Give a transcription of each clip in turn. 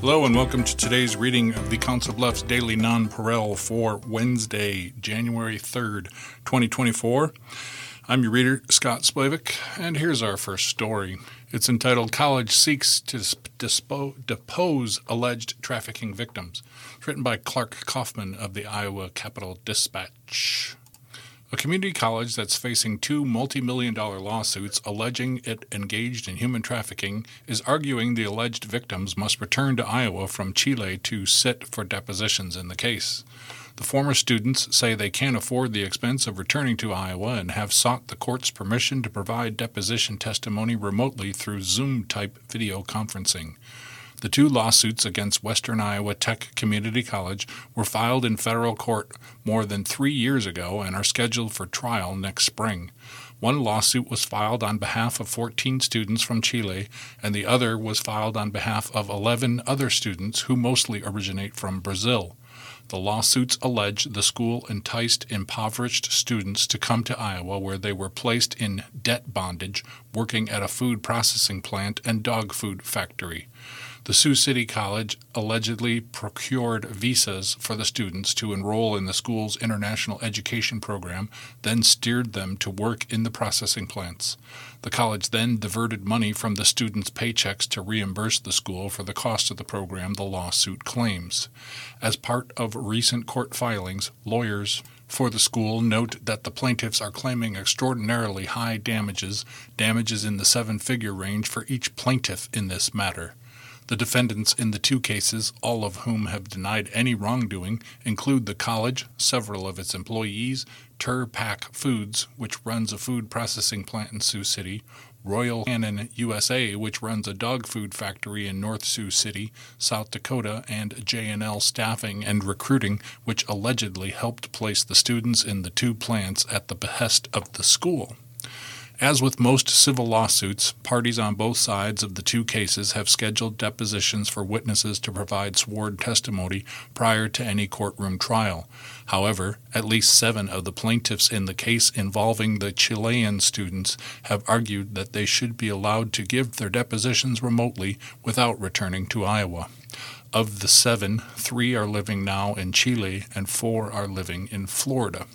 Hello and welcome to today's reading of the Council Bluffs Daily Nonpareil for Wednesday, January 3rd, 2024. I'm your reader, Scott Splevik, and here's our first story. It's entitled, College Seeks to Depose Alleged Trafficking Victims. It's written by Clark Kaufman of the Iowa Capitol Dispatch. A community college that's facing two multi-million-dollar lawsuits alleging it engaged in human trafficking is arguing the alleged victims must return to Iowa from Chile to sit for depositions in the case. The former students say they can't afford the expense of returning to Iowa and have sought the court's permission to provide deposition testimony remotely through Zoom-type video conferencing. The two lawsuits against Western Iowa Tech Community College were filed in federal court more than 3 years ago and are scheduled for trial next spring. One lawsuit was filed on behalf of 14 students from Chile, and the other was filed on behalf of 11 other students who mostly originate from Brazil. The lawsuits allege the school enticed impoverished students to come to Iowa, where they were placed in debt bondage, working at a food processing plant and dog food factory. The Sioux City College allegedly procured visas for the students to enroll in the school's international education program, then steered them to work in the processing plants. The college then diverted money from the students' paychecks to reimburse the school for the cost of the program, the lawsuit claims. As part of recent court filings, lawyers for the school note that the plaintiffs are claiming extraordinarily high damages in the seven-figure range for each plaintiff in this matter. The defendants in the two cases, all of whom have denied any wrongdoing, include the college, several of its employees, Terpac Foods, which runs a food processing plant in Sioux City, Royal Canin USA, which runs a dog food factory in North Sioux City, South Dakota, and J&L Staffing and Recruiting, which allegedly helped place the students in the two plants at the behest of the school. As with most civil lawsuits, parties on both sides of the two cases have scheduled depositions for witnesses to provide sworn testimony prior to any courtroom trial. However, at least 7 of the plaintiffs in the case involving the Chilean students have argued that they should be allowed to give their depositions remotely without returning to Iowa. Of the 7, 3 are living now in Chile and 4 are living in Florida.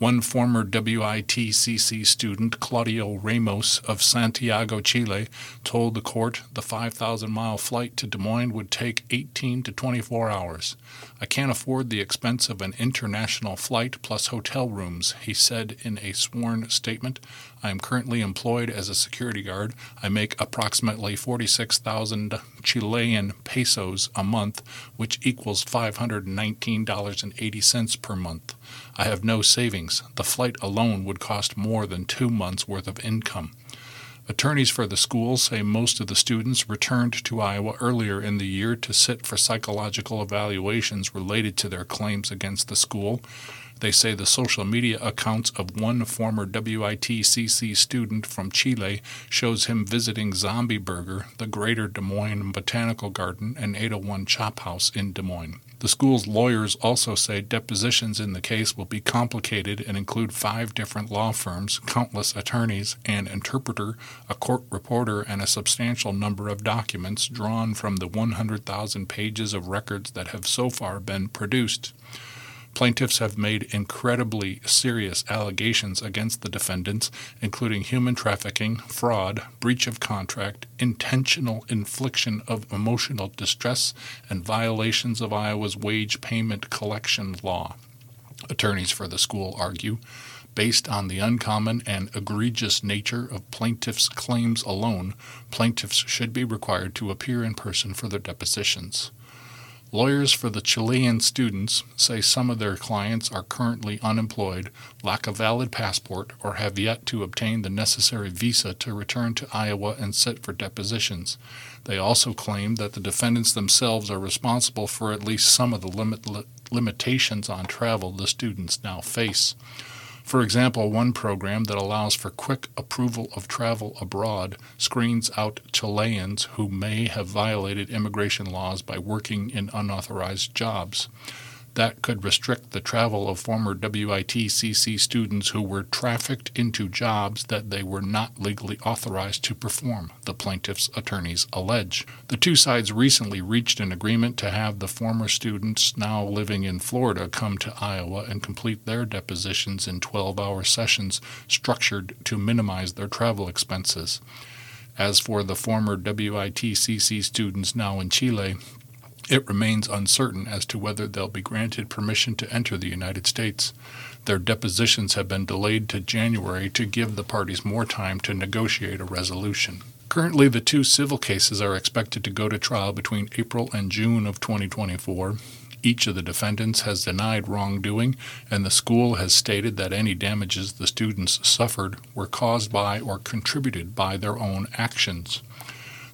One former WITCC student, Claudio Ramos of Santiago, Chile, told the court the 5,000-mile flight to Des Moines would take 18 to 24 hours. I can't afford the expense of an international flight plus hotel rooms, he said in a sworn statement. I am currently employed as a security guard. I make approximately 46,000 Chilean pesos a month, which equals $519.80 per month. I have no savings. The flight alone would cost more than 2 months' worth of income. Attorneys for the school say most of the students returned to Iowa earlier in the year to sit for psychological evaluations related to their claims against the school. They say the social media accounts of one former WITCC student from Chile shows him visiting Zombie Burger, the Greater Des Moines Botanical Garden, and 801 Chop House in Des Moines. The school's lawyers also say depositions in the case will be complicated and include 5 different law firms, countless attorneys, an interpreter, a court reporter, and a substantial number of documents drawn from the 100,000 pages of records that have so far been produced. Plaintiffs have made incredibly serious allegations against the defendants, including human trafficking, fraud, breach of contract, intentional infliction of emotional distress, and violations of Iowa's wage payment collection law. Attorneys for the school argue, based on the uncommon and egregious nature of plaintiffs' claims alone, plaintiffs should be required to appear in person for their depositions. Lawyers for the Chilean students say some of their clients are currently unemployed, lack a valid passport, or have yet to obtain the necessary visa to return to Iowa and sit for depositions. They also claim that the defendants themselves are responsible for at least some of the limitations on travel the students now face. For example, one program that allows for quick approval of travel abroad screens out Chileans who may have violated immigration laws by working in unauthorized jobs. that could restrict the travel of former WITCC students who were trafficked into jobs that they were not legally authorized to perform, the plaintiff's attorneys allege. The two sides recently reached an agreement to have the former students now living in Florida come to Iowa and complete their depositions in 12-hour sessions structured to minimize their travel expenses. As for the former WITCC students now in Chile, it remains uncertain as to whether they'll be granted permission to enter the United States. Their depositions have been delayed to January to give the parties more time to negotiate a resolution. Currently, the two civil cases are expected to go to trial between April and June of 2024. Each of the defendants has denied wrongdoing, and the school has stated that any damages the students suffered were caused by or contributed by their own actions.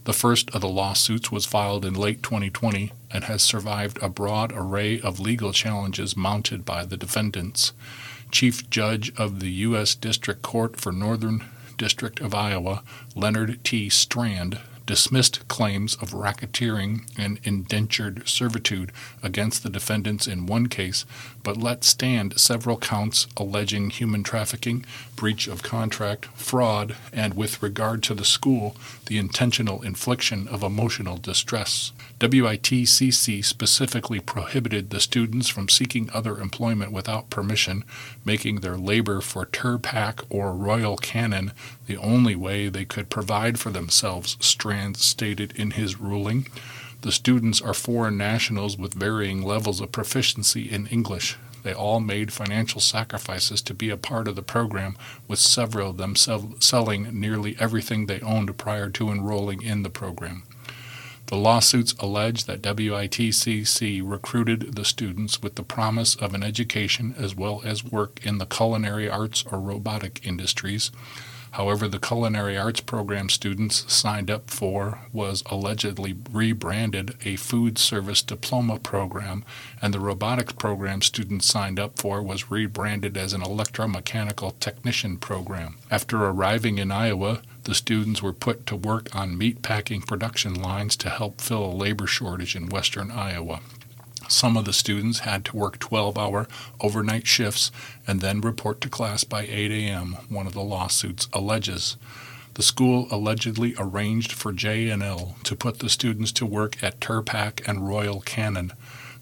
The first of the lawsuits was filed in late 2020 and has survived a broad array of legal challenges mounted by the defendants. Chief Judge of the U.S. District Court for Northern District of Iowa, Leonard T. Strand, dismissed claims of racketeering and indentured servitude against the defendants in one case, but let stand several counts alleging human trafficking, breach of contract, fraud, and, with regard to the school, the intentional infliction of emotional distress. WITCC specifically prohibited the students from seeking other employment without permission, making their labor for Terpac or Royal Canin the only way they could provide for themselves, Strand stated in his ruling. The students are foreign nationals with varying levels of proficiency in English. They all made financial sacrifices to be a part of the program, with several of them selling nearly everything they owned prior to enrolling in the program. The lawsuits allege that WITCC recruited the students with the promise of an education as well as work in the culinary arts or robotic industries. However, the culinary arts program students signed up for was allegedly rebranded a food service diploma program, and the robotics program students signed up for was rebranded as an electromechanical technician program. After arriving in Iowa, the students were put to work on meatpacking production lines to help fill a labor shortage in western Iowa. Some of the students had to work 12-hour overnight shifts and then report to class by 8 a.m., one of the lawsuits alleges. The school allegedly arranged for J&L to put the students to work at Terpac and Royal Canin.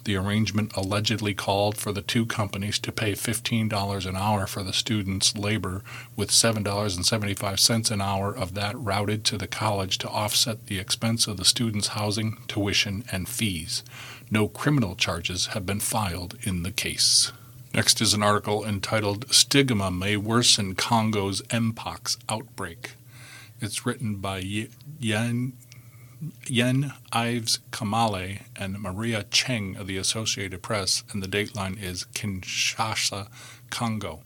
The arrangement allegedly called for the two companies to pay $15 an hour for the students' labor, with $7.75 an hour of that routed to the college to offset the expense of the students' housing, tuition, and fees. No criminal charges have been filed in the case. Next is an article entitled, "Stigma May Worsen Congo's Mpox Outbreak." It's written by Yan Ives Kamale and Maria Cheng of the Associated Press, and the dateline is Kinshasa, Congo.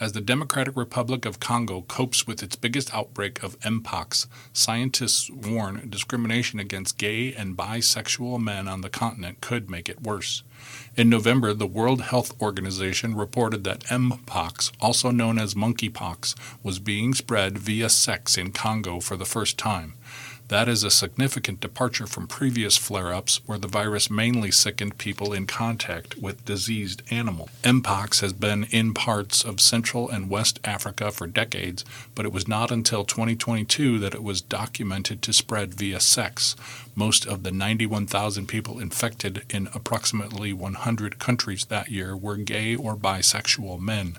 As the Democratic Republic of Congo copes with its biggest outbreak of Mpox, scientists warn discrimination against gay and bisexual men on the continent could make it worse. In November, the World Health Organization reported that Mpox, also known as monkeypox, was being spread via sex in Congo for the first time. That is a significant departure from previous flare-ups where the virus mainly sickened people in contact with diseased animals. Mpox has been in parts of Central and West Africa for decades, but it was not until 2022 that it was documented to spread via sex. Most of the 91,000 people infected in approximately 100 countries that year were gay or bisexual men.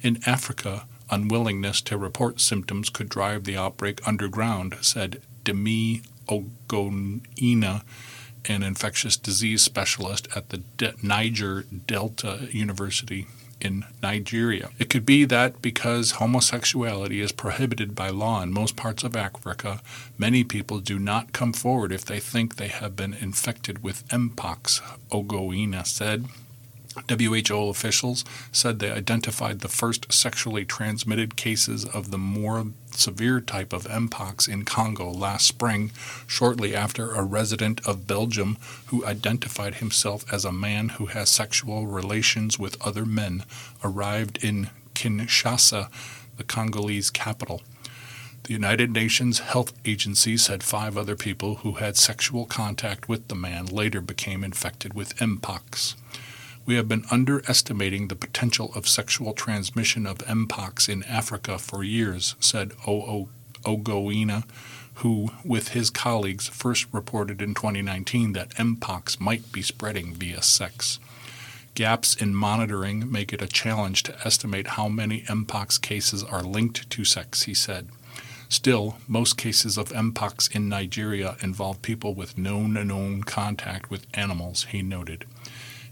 In Africa, unwillingness to report symptoms could drive the outbreak underground, said Demi Ogoina, an infectious disease specialist at the Niger Delta University in Nigeria. It could be that because homosexuality is prohibited by law in most parts of Africa, many people do not come forward if they think they have been infected with Mpox, Ogoina said. WHO officials said they identified the first sexually transmitted cases of the more severe type of Mpox in Congo last spring, shortly after a resident of Belgium who identified himself as a man who has sexual relations with other men arrived in Kinshasa, the Congolese capital. The United Nations Health Agency said 5 other people who had sexual contact with the man later became infected with Mpox. we have been underestimating the potential of sexual transmission of Mpox in Africa for years, said Ogoina, who, with his colleagues, first reported in 2019 that Mpox might be spreading via sex. Gaps in monitoring make it a challenge to estimate how many Mpox cases are linked to sex, he said. Still, most cases of Mpox in Nigeria involve people with known contact with animals, he noted.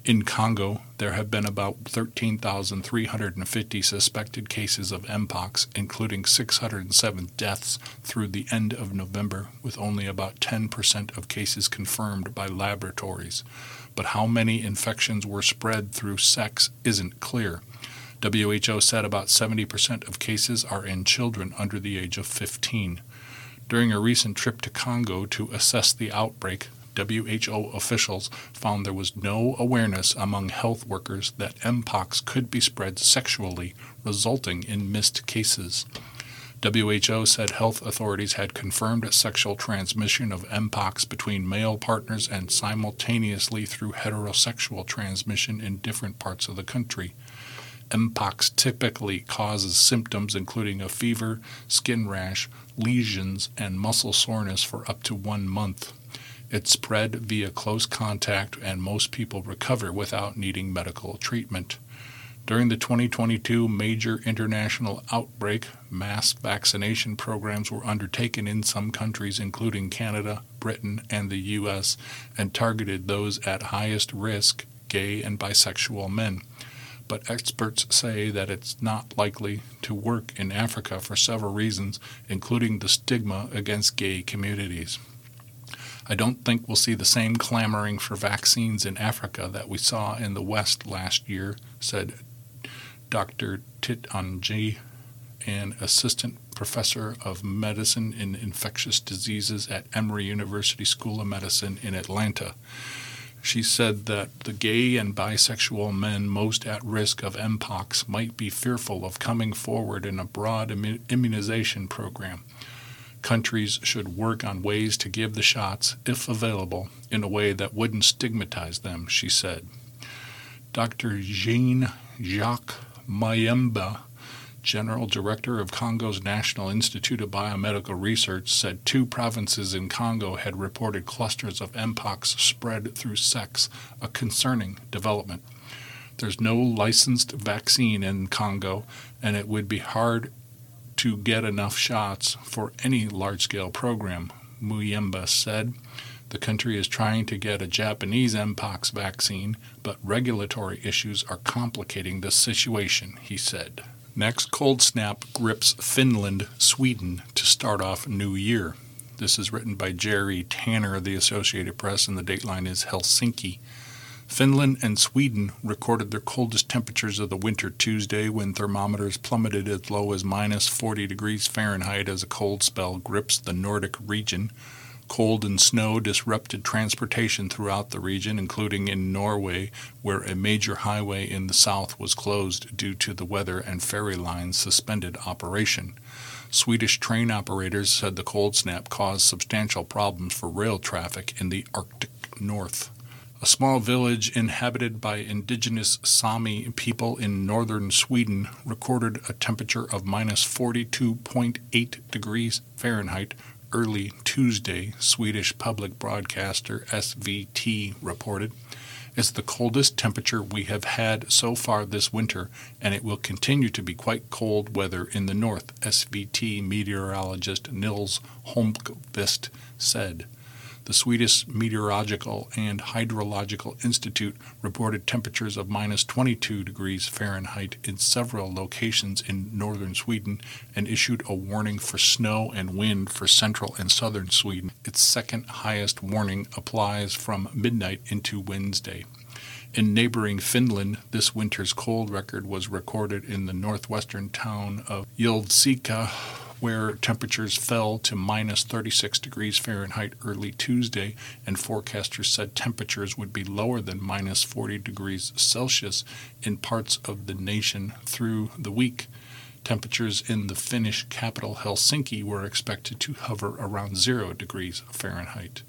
In Congo, there have been about 13,350 suspected cases of Mpox, including 607 deaths through the end of November, with only about 10% of cases confirmed by laboratories. But how many infections were spread through sex isn't clear. WHO said about 70% of cases are in children under the age of 15. During a recent trip to Congo to assess the outbreak, WHO officials found there was no awareness among health workers that Mpox could be spread sexually, resulting in missed cases. WHO said health authorities had confirmed a sexual transmission of Mpox between male partners and simultaneously through heterosexual transmission in different parts of the country. Mpox typically causes symptoms including a fever, skin rash, lesions, and muscle soreness for up to 1 month. It's spread via close contact, and most people recover without needing medical treatment. During the 2022 major international outbreak, mass vaccination programs were undertaken in some countries, including Canada, Britain, and the U.S., and targeted those at highest risk, gay and bisexual men. But experts say that it's not likely to work in Africa for several reasons, including the stigma against gay communities. I don't think we'll see the same clamoring for vaccines in Africa that we saw in the West last year, said Dr. Titanji, an assistant professor of medicine and infectious diseases at Emory University School of Medicine in Atlanta. She said that the gay and bisexual men most at risk of Mpox might be fearful of coming forward in a broad immunization program. Countries should work on ways to give the shots, if available, in a way that wouldn't stigmatize them, she said. Dr. Jean-Jacques Mayemba, General Director of Congo's National Institute of Biomedical Research, said 2 provinces in Congo had reported clusters of Mpox spread through sex, a concerning development. There's no licensed vaccine in Congo, and it would be hard to get enough shots for any large-scale program, Muyemba said. The country is trying to get a Japanese Mpox vaccine, but regulatory issues are complicating the situation, he said. Next, cold snap grips Finland, Sweden to start off new year. This is written by Jerry Tanner of the Associated Press, and the dateline is Helsinki. Finland and Sweden recorded their coldest temperatures of the winter Tuesday when thermometers plummeted as low as minus 40 degrees Fahrenheit as a cold spell grips the Nordic region. Cold and snow disrupted transportation throughout the region, including in Norway, where a major highway in the south was closed due to the weather and ferry lines suspended operation. Swedish train operators said the cold snap caused substantial problems for rail traffic in the Arctic north. A small village inhabited by indigenous Sami people in northern Sweden recorded a temperature of minus 42.8 degrees Fahrenheit early Tuesday, Swedish public broadcaster SVT reported. It's the coldest temperature we have had so far this winter, and it will continue to be quite cold weather in the north, SVT meteorologist Nils Holmqvist said. The Swedish Meteorological and Hydrological Institute reported temperatures of minus 22 degrees Fahrenheit in several locations in northern Sweden and issued a warning for snow and wind for central and southern Sweden. Its second highest warning applies from midnight into Wednesday. In neighboring Finland, this winter's cold record was recorded in the northwestern town of Yldsika, where temperatures fell to minus 36 degrees Fahrenheit early Tuesday, and forecasters said temperatures would be lower than minus 40 degrees Celsius in parts of the nation through the week. Temperatures in the Finnish capital Helsinki were expected to hover around 0 degrees Fahrenheit.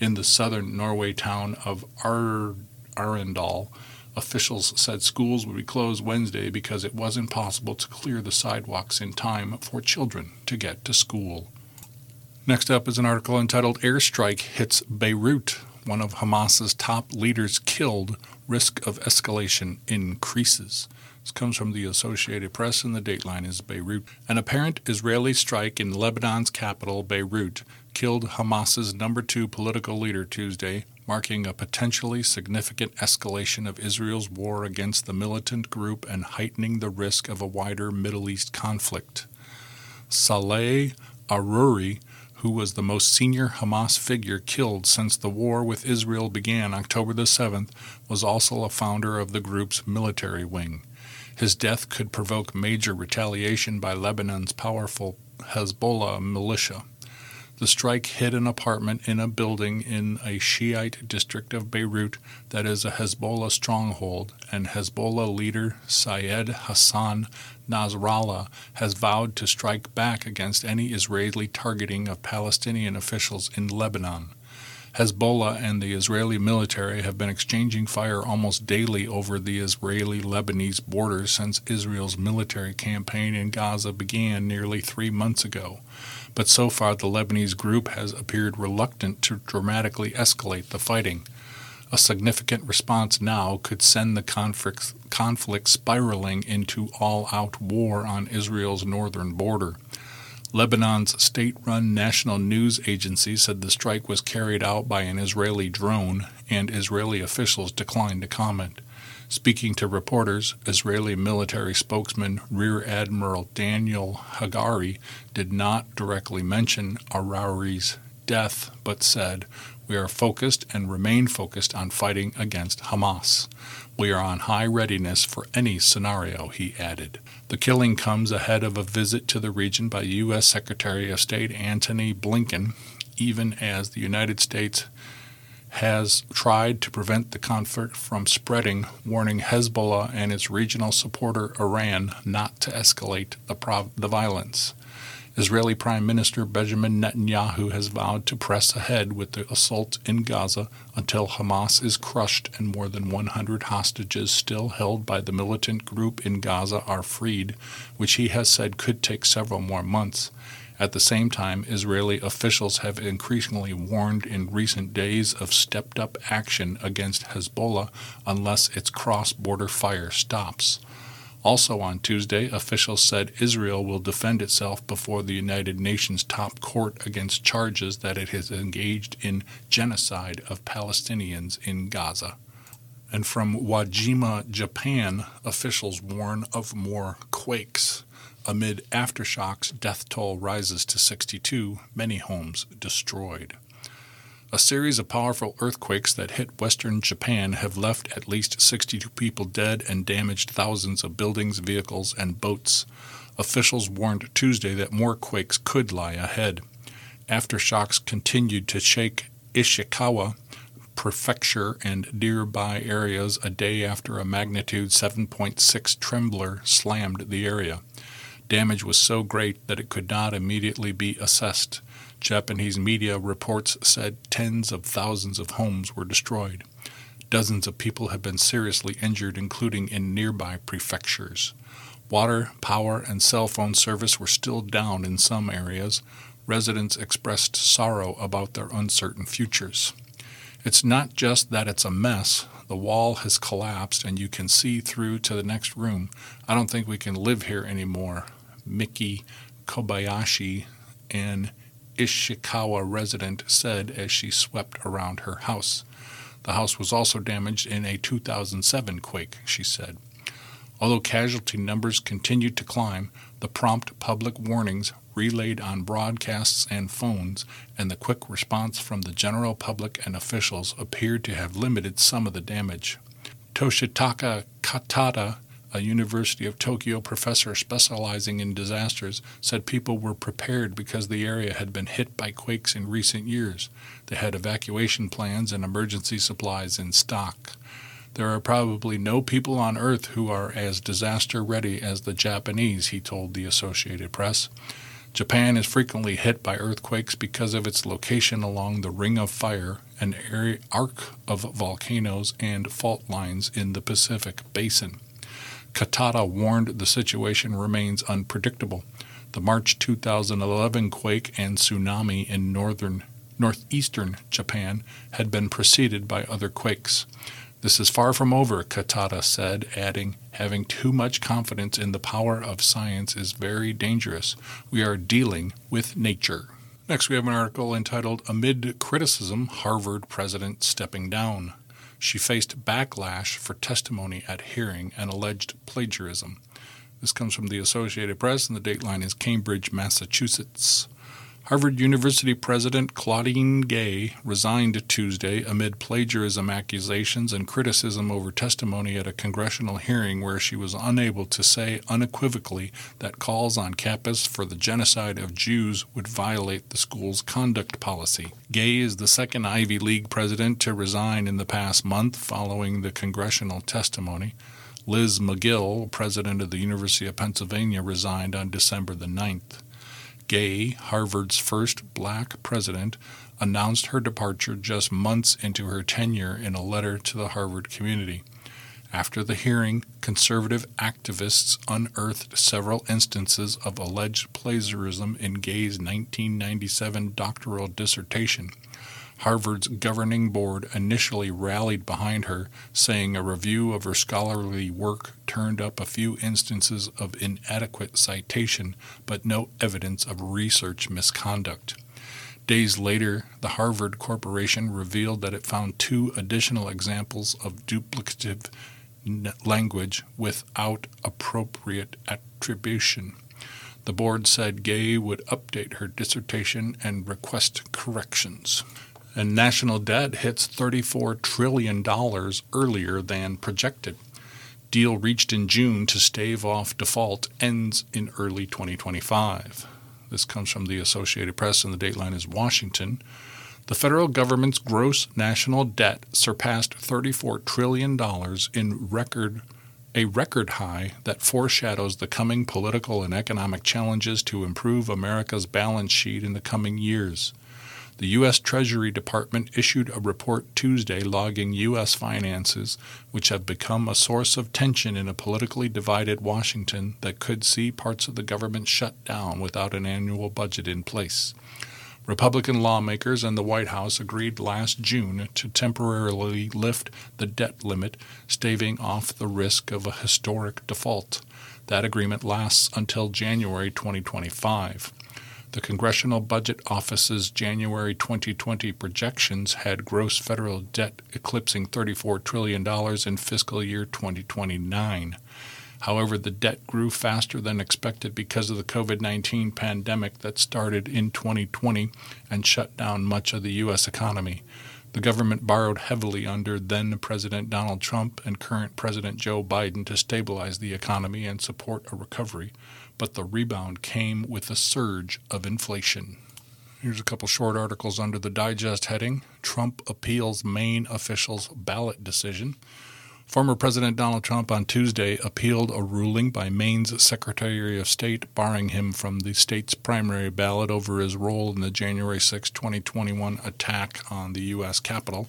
In the southern Norway town of Arendal, Officials said schools would be closed Wednesday because it was impossible to clear the sidewalks in time for children to get to school. Next up is an article entitled Airstrike Hits Beirut. One of Hamas's top leaders killed. Risk of escalation increases. This comes from the Associated Press, and the dateline is Beirut. An apparent Israeli strike in Lebanon's capital, Beirut, killed Hamas's number 2 political leader Tuesday, marking a potentially significant escalation of Israel's war against the militant group and heightening the risk of a wider Middle East conflict. Saleh Aruri, who was the most senior Hamas figure killed since the war with Israel began October the 7th, was also a founder of the group's military wing. His death could provoke major retaliation by Lebanon's powerful Hezbollah militia. The strike hit an apartment in a building in a Shiite district of Beirut that is a Hezbollah stronghold, and Hezbollah leader Sayyed Hassan Nasrallah has vowed to strike back against any Israeli targeting of Palestinian officials in Lebanon. Hezbollah and the Israeli military have been exchanging fire almost daily over the Israeli-Lebanese border since Israel's military campaign in Gaza began nearly 3 months ago. But so far the Lebanese group has appeared reluctant to dramatically escalate the fighting. A significant response now could send the conflict spiraling into all-out war on Israel's northern border. Lebanon's state-run national news agency said the strike was carried out by an Israeli drone, and Israeli officials declined to comment. Speaking to reporters, Israeli military spokesman Rear Admiral Daniel Hagari did not directly mention Arari's death, but said, "We are focused and remain focused on fighting against Hamas. We are on high readiness for any scenario," he added. The killing comes ahead of a visit to the region by U.S. Secretary of State Antony Blinken, even as the United States has tried to prevent the conflict from spreading, warning Hezbollah and its regional supporter Iran not to escalate the violence. Israeli Prime Minister Benjamin Netanyahu has vowed to press ahead with the assault in Gaza until Hamas is crushed and more than 100 hostages still held by the militant group in Gaza are freed, which he has said could take several more months. At the same time, Israeli officials have increasingly warned in recent days of stepped-up action against Hezbollah unless its cross-border fire stops. Also on Tuesday, officials said Israel will defend itself before the United Nations top court against charges that it has engaged in genocide of Palestinians in Gaza. And from Wajima, Japan, officials warn of more quakes. Amid aftershocks, death toll rises to 62, many homes destroyed. A series of powerful earthquakes that hit western Japan have left at least 62 people dead and damaged thousands of buildings, vehicles, and boats. Officials warned Tuesday that more quakes could lie ahead. Aftershocks continued to shake Ishikawa Prefecture and nearby areas a day after a magnitude 7.6 trembler slammed the area. Damage was so great that it could not immediately be assessed. Japanese media reports said tens of thousands of homes were destroyed. Dozens of people have been seriously injured, including in nearby prefectures. Water, power, and cell phone service were still down in some areas. Residents expressed sorrow about their uncertain futures. "It's not just that it's a mess. The wall has collapsed and you can see through to the next room. I don't think we can live here anymore," Miki Kobayashi, an Ishikawa resident, said as she swept around her house. The house was also damaged in a 2007 quake, she said. Although casualty numbers continued to climb, the prompt public warnings relayed on broadcasts and phones, and the quick response from the general public and officials appeared to have limited some of the damage. Toshitaka Katada, a University of Tokyo professor specializing in disasters, said people were prepared because the area had been hit by quakes in recent years. They had evacuation plans and emergency supplies in stock. "There are probably no people on Earth who are as disaster ready as the Japanese," he told the Associated Press. Japan is frequently hit by earthquakes because of its location along the Ring of Fire, an arc of volcanoes and fault lines in the Pacific Basin. Katada warned the situation remains unpredictable. The March 2011 quake and tsunami in northeastern Japan had been preceded by other quakes. This is far from over, Katada said, adding, having too much confidence in the power of science is very dangerous. We are dealing with nature. Next, we have an article entitled, Amid Criticism, Harvard President Stepping Down. She faced backlash for testimony at hearing and alleged plagiarism. This comes from the Associated Press, and the dateline is Cambridge, Massachusetts. Harvard University President Claudine Gay resigned Tuesday amid plagiarism accusations and criticism over testimony at a congressional hearing where she was unable to say unequivocally that calls on campus for the genocide of Jews would violate the school's conduct policy. Gay is the second Ivy League president to resign in the past month following the congressional testimony. Liz McGill, president of the University of Pennsylvania, resigned on December the 9th. Gay, Harvard's first black president, announced her departure just months into her tenure in a letter to the Harvard community. After the hearing, conservative activists unearthed several instances of alleged plagiarism in Gay's 1997 doctoral dissertation. Harvard's governing board initially rallied behind her, saying a review of her scholarly work turned up a few instances of inadequate citation, but no evidence of research misconduct. Days later, the Harvard Corporation revealed that it found two additional examples of duplicative language without appropriate attribution. The board said Gay would update her dissertation and request corrections. And national debt hits $34 trillion earlier than projected. Deal reached in June to stave off default ends in early 2025. This comes from the Associated Press, and the dateline is Washington. The federal government's gross national debt surpassed $34 trillion in a record high that foreshadows the coming political and economic challenges to improve America's balance sheet in the coming years. The U.S. Treasury Department issued a report Tuesday logging U.S. finances, which have become a source of tension in a politically divided Washington that could see parts of the government shut down without an annual budget in place. Republican lawmakers and the White House agreed last June to temporarily lift the debt limit, staving off the risk of a historic default. That agreement lasts until January 2025. The Congressional Budget Office's January 2020 projections had gross federal debt eclipsing $34 trillion in fiscal year 2029. However, the debt grew faster than expected because of the COVID-19 pandemic that started in 2020 and shut down much of the U.S. economy. The government borrowed heavily under then-President Donald Trump and current President Joe Biden to stabilize the economy and support a recovery. But the rebound came with a surge of inflation. Here's a couple short articles under the digest heading, Trump appeals Maine officials' ballot decision. Former President Donald Trump on Tuesday appealed a ruling by Maine's Secretary of State barring him from the state's primary ballot over his role in the January 6, 2021 attack on the U.S. Capitol.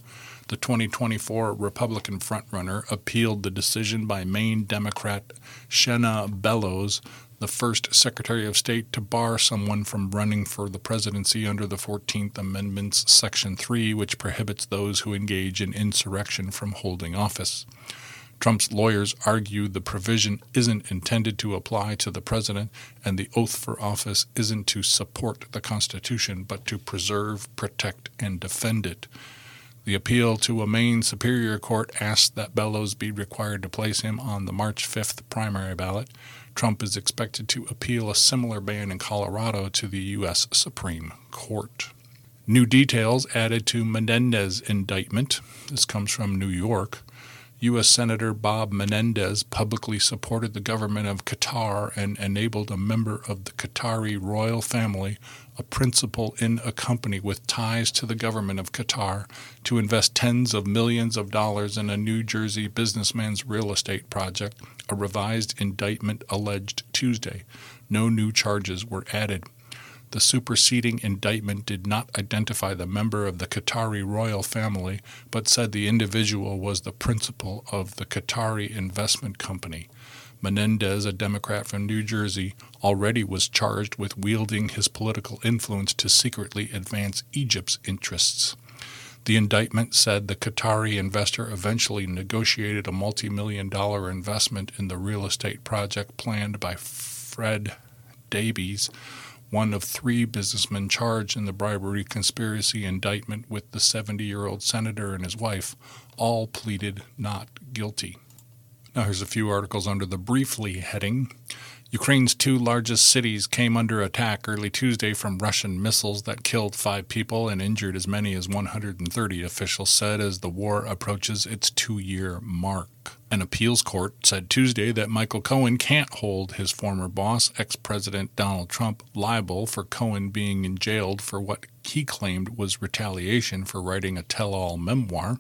The 2024 Republican frontrunner appealed the decision by Maine Democrat Shenna Bellows, the first Secretary of State to bar someone from running for the presidency under the 14th Amendment's Section 3, which prohibits those who engage in insurrection from holding office. Trump's lawyers argue the provision isn't intended to apply to the president, and the oath for office isn't to support the Constitution, but to preserve, protect, and defend it. The appeal to a Maine Superior Court asked that Bellows be required to place him on the March 5th primary ballot. Trump is expected to appeal a similar ban in Colorado to the U.S. Supreme Court. New details added to Menendez indictment. This comes from New York. U.S. Senator Bob Menendez publicly supported the government of Qatar and enabled a member of the Qatari royal family, a principal in a company with ties to the government of Qatar, to invest tens of millions of dollars in a New Jersey businessman's real estate project, a revised indictment alleged Tuesday. No new charges were added. the superseding indictment did not identify the member of the Qatari royal family, but said the individual was the principal of the Qatari investment company. Menendez, a Democrat from New Jersey, already was charged with wielding his political influence to secretly advance Egypt's interests. The indictment said the Qatari investor eventually negotiated a multi-million-dollar investment in the real estate project planned by Fred Davies, one of three businessmen charged in the bribery conspiracy indictment with the 70-year-old senator and his wife, all pleaded not guilty. Now here's a few articles under the briefly heading. Ukraine's two largest cities came under attack early Tuesday from Russian missiles that killed 5 people and injured as many as 130, officials said, as the war approaches its 2-year mark. An appeals court said Tuesday that Michael Cohen can't hold his former boss, ex-President Donald Trump, liable for Cohen being jailed for what he claimed was retaliation for writing a tell-all memoir.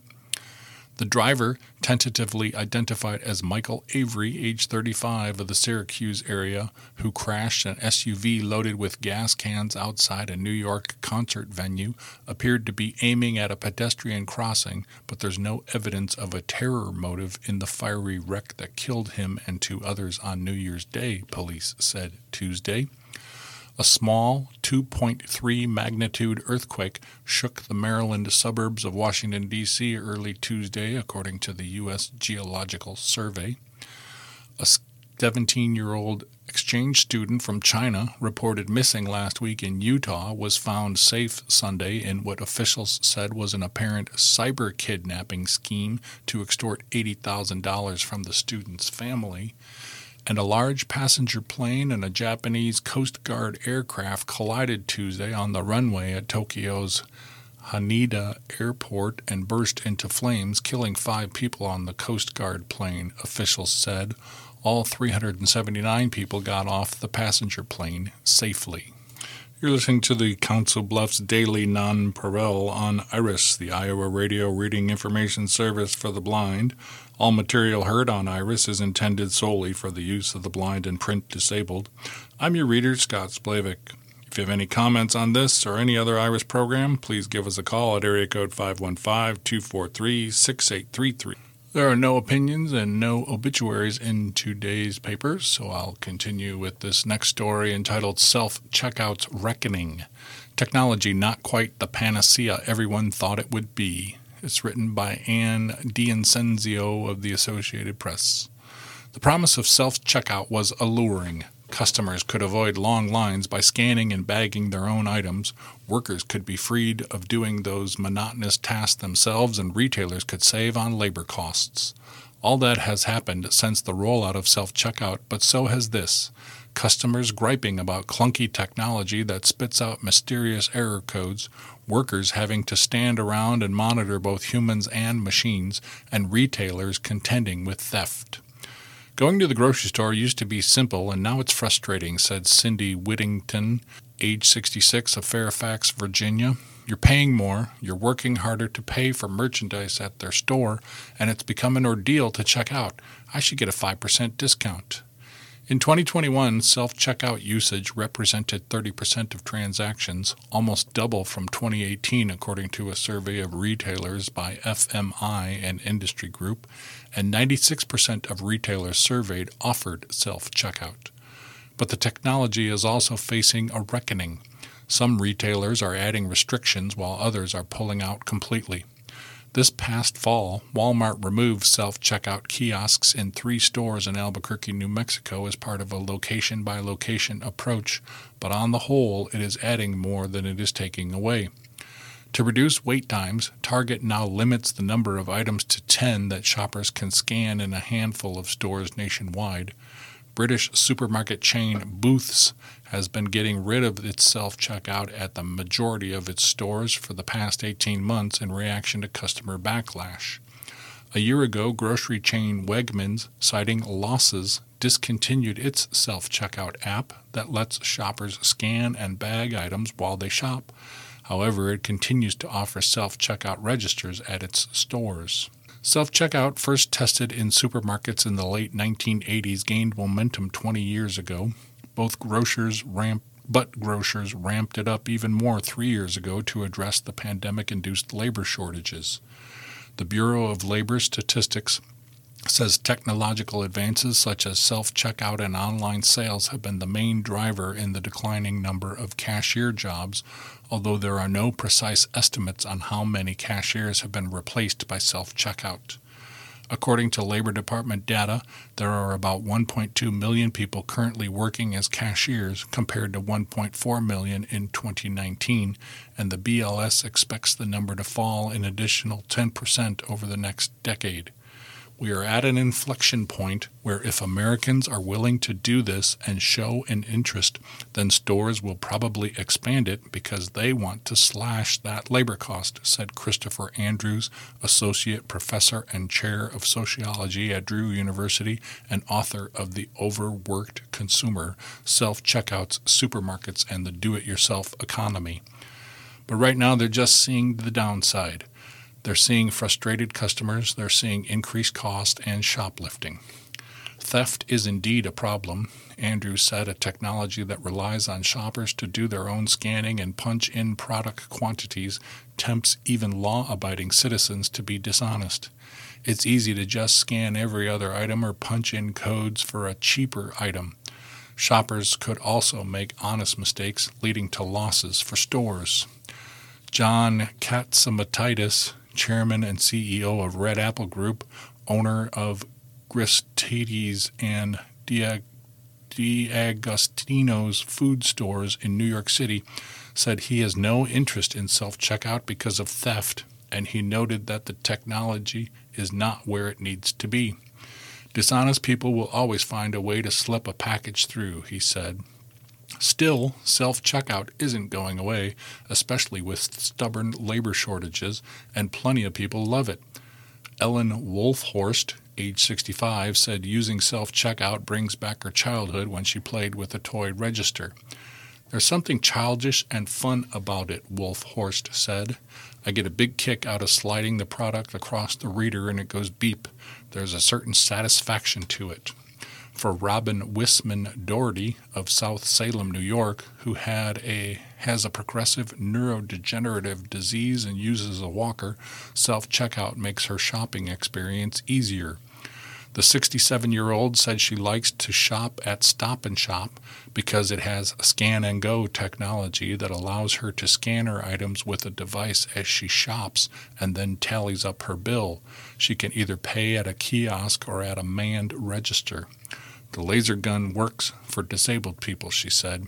The driver, tentatively identified as Michael Avery, age 35, of the Syracuse area, who crashed an SUV loaded with gas cans outside a New York concert venue, appeared to be aiming at a pedestrian crossing, but there's no evidence of a terror motive in the fiery wreck that killed him and 2 others on New Year's Day, police said Tuesday. A small 2.3 magnitude earthquake shook the Maryland suburbs of Washington, D.C. early Tuesday, according to the U.S. Geological Survey. A 17-year-old exchange student from China, reported missing last week in Utah, was found safe Sunday in what officials said was an apparent cyber-kidnapping scheme to extort $80,000 from the student's family. And a large passenger plane and a Japanese Coast Guard aircraft collided Tuesday on the runway at Tokyo's Haneda Airport and burst into flames, killing 5 people on the Coast Guard plane, officials said. All 379 people got off the passenger plane safely. You're listening to the Council Bluffs Daily Nonpareil on IRIS, the Iowa Radio Reading Information Service for the Blind. All material heard on IRIS is intended solely for the use of the blind and print disabled. I'm your reader, Scott Splevik. If you have any comments on this or any other IRIS program, please give us a call at area code 515-243-6833. There are no opinions and no obituaries in today's papers, so I'll continue with this next story entitled Self-Checkout's Reckoning. Technology not quite the panacea everyone thought it would be. It's written by Anne D'Incenzio of the Associated Press. The promise of self-checkout was alluring. Customers could avoid long lines by scanning and bagging their own items. Workers could be freed of doing those monotonous tasks themselves, and retailers could save on labor costs. All that has happened since the rollout of self-checkout, but so has this. Customers griping about clunky technology that spits out mysterious error codes, workers having to stand around and monitor both humans and machines, and retailers contending with theft. Going to the grocery store used to be simple, and now it's frustrating, said Cindy Whittington, age 66, of Fairfax, Virginia. You're paying more, you're working harder to pay for merchandise at their store, and it's become an ordeal to check out. I should get a 5% discount. In 2021, self-checkout usage represented 30% of transactions, almost double from 2018, according to a survey of retailers by FMI and Industry Group, and 96% of retailers surveyed offered self-checkout. But the technology is also facing a reckoning. Some retailers are adding restrictions while others are pulling out completely. This past fall, Walmart removed self-checkout kiosks in 3 stores in Albuquerque, New Mexico, as part of a location-by-location approach, but on the whole, it is adding more than it is taking away. To reduce wait times, Target now limits the number of items to 10 that shoppers can scan in a handful of stores nationwide. British supermarket chain Booths has been getting rid of its self-checkout at the majority of its stores for the past 18 months in reaction to customer backlash. A year ago, grocery chain Wegmans, citing losses, discontinued its self-checkout app that lets shoppers scan and bag items while they shop. However, it continues to offer self-checkout registers at its stores. Self-checkout, first tested in supermarkets in the late 1980s, gained momentum 20 years ago. Both grocers but grocers ramped it up even more 3 years ago to address the pandemic-induced labor shortages. The Bureau of Labor Statistics says technological advances such as self-checkout and online sales have been the main driver in the declining number of cashier jobs, although there are no precise estimates on how many cashiers have been replaced by self-checkout. According to Labor Department data, there are about 1.2 million people currently working as cashiers compared to 1.4 million in 2019, and the BLS expects the number to fall an additional 10% over the next decade. We are at an inflection point where if Americans are willing to do this and show an interest, then stores will probably expand it because they want to slash that labor cost, said Christopher Andrews, associate professor and chair of sociology at Drew University and author of The Overworked Consumer, Self-Checkouts, Supermarkets, and the Do-It-Yourself Economy. But right now they're just seeing the downside. They're seeing frustrated customers, they're seeing increased cost and shoplifting. Theft is indeed a problem. Andrews said a technology that relies on shoppers to do their own scanning and punch in product quantities tempts even law-abiding citizens to be dishonest. It's easy to just scan every other item or punch in codes for a cheaper item. Shoppers could also make honest mistakes, leading to losses for stores. John Katzimatidis, chairman and CEO of Red Apple Group, owner of Gristades and DeAgostino's food stores in New York City, said he has no interest in self-checkout because of theft, and he noted that the technology is not where it needs to be. Dishonest people will always find a way to slip a package through, he said. Still, self-checkout isn't going away, especially with stubborn labor shortages, and plenty of people love it. Ellen Wolfhorst, age 65, said using self-checkout brings back her childhood when she played with a toy register. There's something childish and fun about it, Wolfhorst said. I get a big kick out of sliding the product across the reader and it goes beep. There's a certain satisfaction to it. For Robin Wisman Doherty of South Salem, New York, who has a progressive neurodegenerative disease and uses a walker, self-checkout makes her shopping experience easier. The 67-year-old said she likes to shop at Stop & Shop because it has scan-and-go technology that allows her to scan her items with a device as she shops and then tallies up her bill. She can either pay at a kiosk or at a manned register. The laser gun works for disabled people, she said.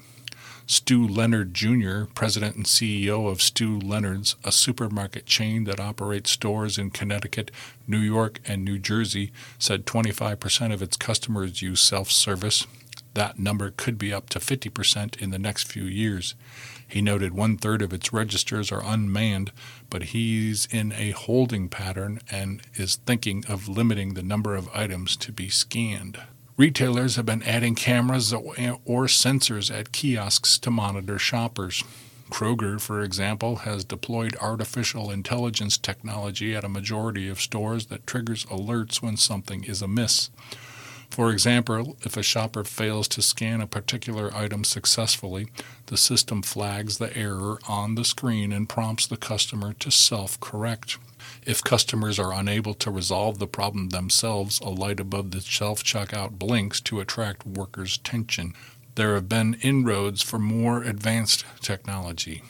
Stu Leonard Jr., president and CEO of Stu Leonard's, a supermarket chain that operates stores in Connecticut, New York, and New Jersey, said 25% of its customers use self-service. That number could be up to 50% in the next few years. He noted one-third of its registers are unmanned, but he's in a holding pattern and is thinking of limiting the number of items to be scanned. Retailers have been adding cameras or sensors at kiosks to monitor shoppers. Kroger, for example, has deployed artificial intelligence technology at a majority of stores that triggers alerts when something is amiss. For example, if a shopper fails to scan a particular item successfully, the system flags the error on the screen and prompts the customer to self-correct. If customers are unable to resolve the problem themselves, a light above the self-checkout blinks to attract workers' attention. There have been inroads for more advanced technology.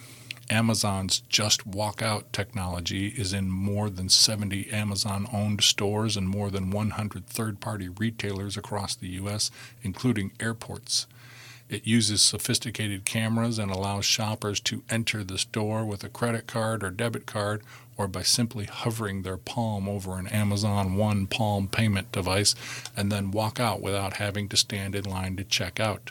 Amazon's Just Walk Out technology is in more than 70 Amazon-owned stores and more than 100 third-party retailers across the U.S., including airports. It uses sophisticated cameras and allows shoppers to enter the store with a credit card or debit card or by simply hovering their palm over an Amazon One Palm payment device and then walk out without having to stand in line to check out.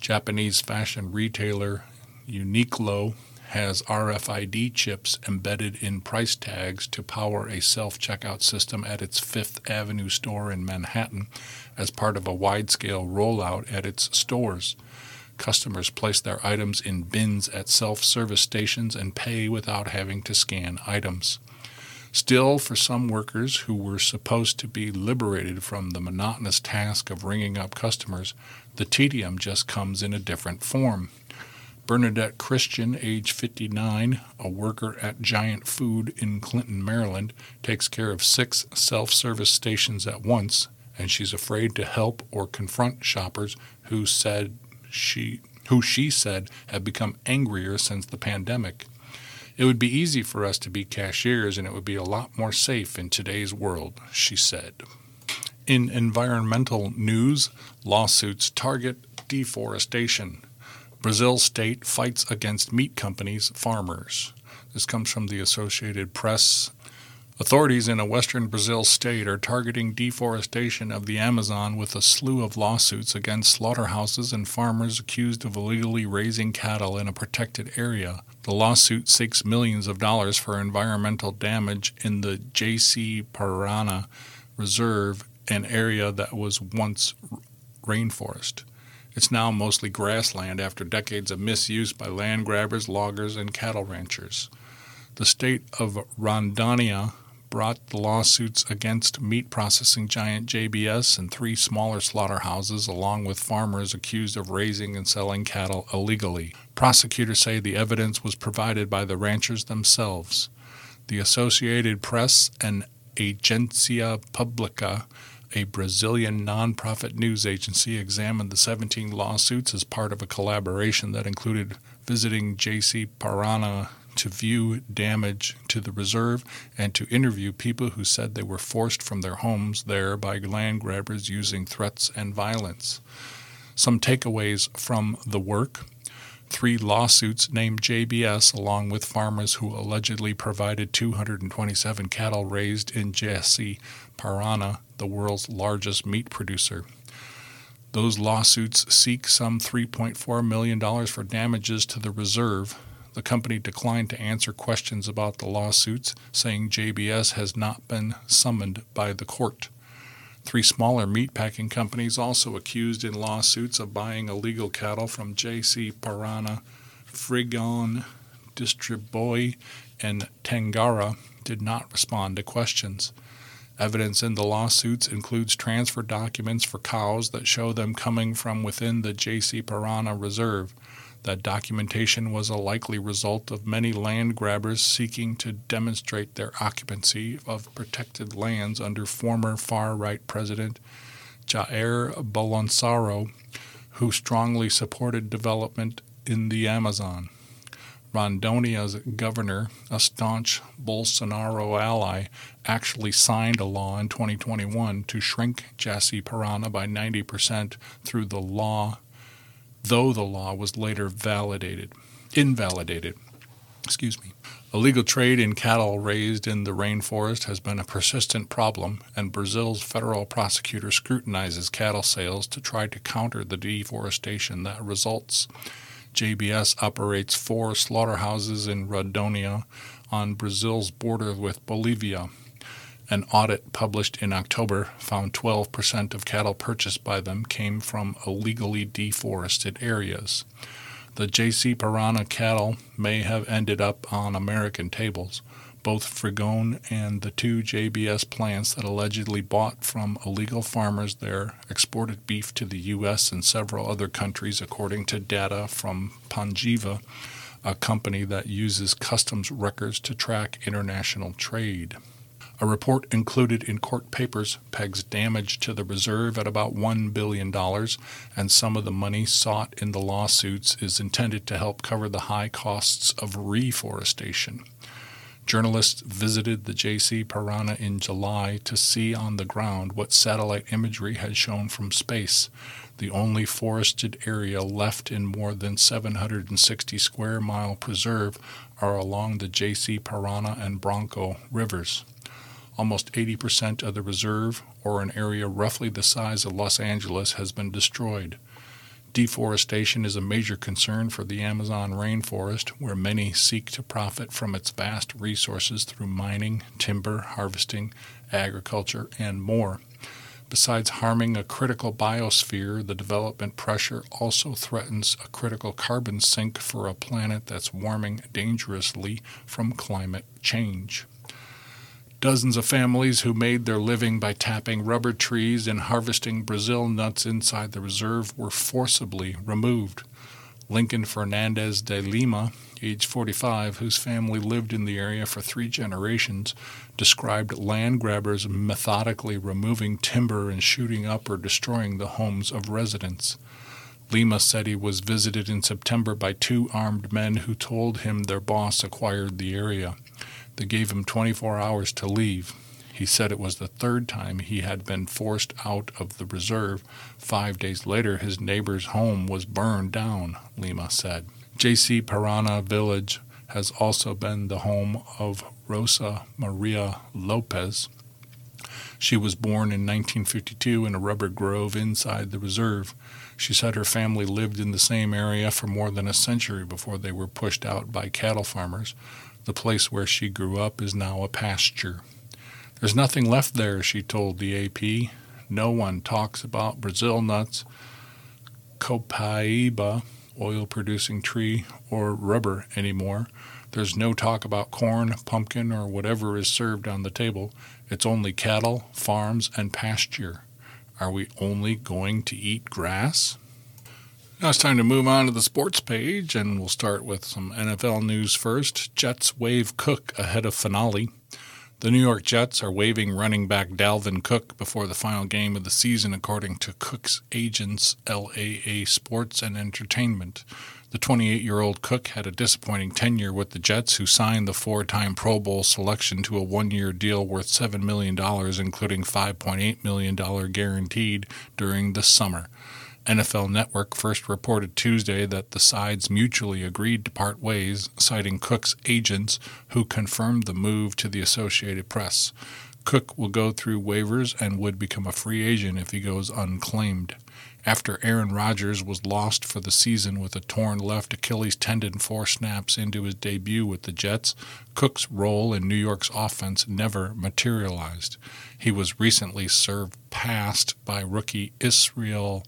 Japanese fashion retailer Uniqlo has RFID chips embedded in price tags to power a self-checkout system at its Fifth Avenue store in Manhattan as part of a wide-scale rollout at its stores. Customers place their items in bins at self-service stations and pay without having to scan items. Still, for some workers who were supposed to be liberated from the monotonous task of ringing up customers, the tedium just comes in a different form. Bernadette Christian, age 59, a worker at Giant Food in Clinton, Maryland, takes care of 6 self-service stations at once, and she's afraid to help or confront shoppers who she said have become angrier since the pandemic. It would be easy for us to be cashiers, and it would be a lot more safe in today's world, she said. In environmental news, lawsuits target deforestation. Brazil state fights against meat companies' farmers. This comes from the Associated Press. Authorities in a western Brazil state are targeting deforestation of the Amazon with a slew of lawsuits against slaughterhouses and farmers accused of illegally raising cattle in a protected area. The lawsuit seeks millions of dollars for environmental damage in the Jaci-Paraná Reserve, an area that was once rainforest. It's now mostly grassland after decades of misuse by land grabbers, loggers, and cattle ranchers. The state of Rondônia brought the lawsuits against meat processing giant JBS and 3 smaller slaughterhouses, along with farmers accused of raising and selling cattle illegally. Prosecutors say the evidence was provided by the ranchers themselves. The Associated Press and Agência Pública, a Brazilian nonprofit news agency, examined the 17 lawsuits as part of a collaboration that included visiting Jaci-Paraná to view damage to the reserve and to interview people who said they were forced from their homes there by land grabbers using threats and violence. Some takeaways from the work. 3 lawsuits named JBS, along with farmers who allegedly provided 227 cattle raised in Jaci-Paraná, the world's largest meat producer. Those lawsuits seek some $3.4 million for damages to the reserve. The company declined to answer questions about the lawsuits, saying JBS has not been summoned by the court. 3 smaller meatpacking companies also accused in lawsuits of buying illegal cattle from Jaci-Paraná, Frigón, Distribuy, and Tangara did not respond to questions. Evidence in the lawsuits includes transfer documents for cows that show them coming from within the Jaci-Paraná Reserve. That documentation was a likely result of many land grabbers seeking to demonstrate their occupancy of protected lands under former far-right President Jair Bolsonaro, who strongly supported development in the Amazon. Rondônia's governor, a staunch Bolsonaro ally, actually signed a law in 2021 to shrink Jaci-Paraná by 90% through the law, though the law was later invalidated. Illegal trade in cattle raised in the rainforest has been a persistent problem, and Brazil's federal prosecutor scrutinizes cattle sales to try to counter the deforestation that results. JBS operates 4 slaughterhouses in Rondônia on Brazil's border with Bolivia. An audit published in October found 12% of cattle purchased by them came from illegally deforested areas. The Jaci-Paraná cattle may have ended up on American tables. Both Frigón and the 2 JBS plants that allegedly bought from illegal farmers there exported beef to the U.S. and several other countries, according to data from Panjiva, a company that uses customs records to track international trade. A report included in court papers pegs damage to the reserve at about $1 billion, and some of the money sought in the lawsuits is intended to help cover the high costs of reforestation. Journalists visited the Jaci-Paraná in July to see on the ground what satellite imagery had shown from space, the only forested area left in more than 760 square mile preserve are along the Jaci-Paraná and Bronco rivers. Almost 80% of the reserve, or an area roughly the size of Los Angeles, has been destroyed. Deforestation is a major concern for the Amazon rainforest, where many seek to profit from its vast resources through mining, timber, harvesting, agriculture, and more. Besides harming a critical biosphere, the development pressure also threatens a critical carbon sink for a planet that's warming dangerously from climate change. Dozens of families who made their living by tapping rubber trees and harvesting Brazil nuts inside the reserve were forcibly removed. Lincoln Fernandez de Lima, age 45, whose family lived in the area for 3 generations, described land grabbers methodically removing timber and shooting up or destroying the homes of residents. Lima said he was visited in September by 2 armed men who told him their boss acquired the area. They gave him 24 hours to leave. He said it was the 3rd time he had been forced out of the reserve. 5 days later, his neighbor's home was burned down, Lima said. Jaci-Paraná Village has also been the home of Rosa Maria Lopez. She was born in 1952 in a rubber grove inside the reserve. She said her family lived in the same area for more than a century before they were pushed out by cattle farmers. The place where she grew up is now a pasture. There's nothing left there, she told the AP. No one talks about Brazil nuts, copaiba, oil-producing tree, or rubber anymore. There's no talk about corn, pumpkin, or whatever is served on the table. It's only cattle, farms, and pasture. Are we only going to eat grass? Now it's time to move on to the sports page, and we'll start with some NFL news first. Jets waive Cook ahead of finale. The New York Jets are waiving running back Dalvin Cook before the final game of the season, according to Cook's agents, LAA Sports and Entertainment. The 28-year-old Cook had a disappointing tenure with the Jets, who signed the 4-time Pro Bowl selection to a 1-year deal worth $7 million, including $5.8 million guaranteed during the summer. NFL Network first reported Tuesday that the sides mutually agreed to part ways, citing Cook's agents, who confirmed the move to the Associated Press. Cook will go through waivers and would become a free agent if he goes unclaimed. After Aaron Rodgers was lost for the season with a torn left Achilles tendon 4 snaps into his debut with the Jets, Cook's role in New York's offense never materialized. He was recently served past by rookie Israel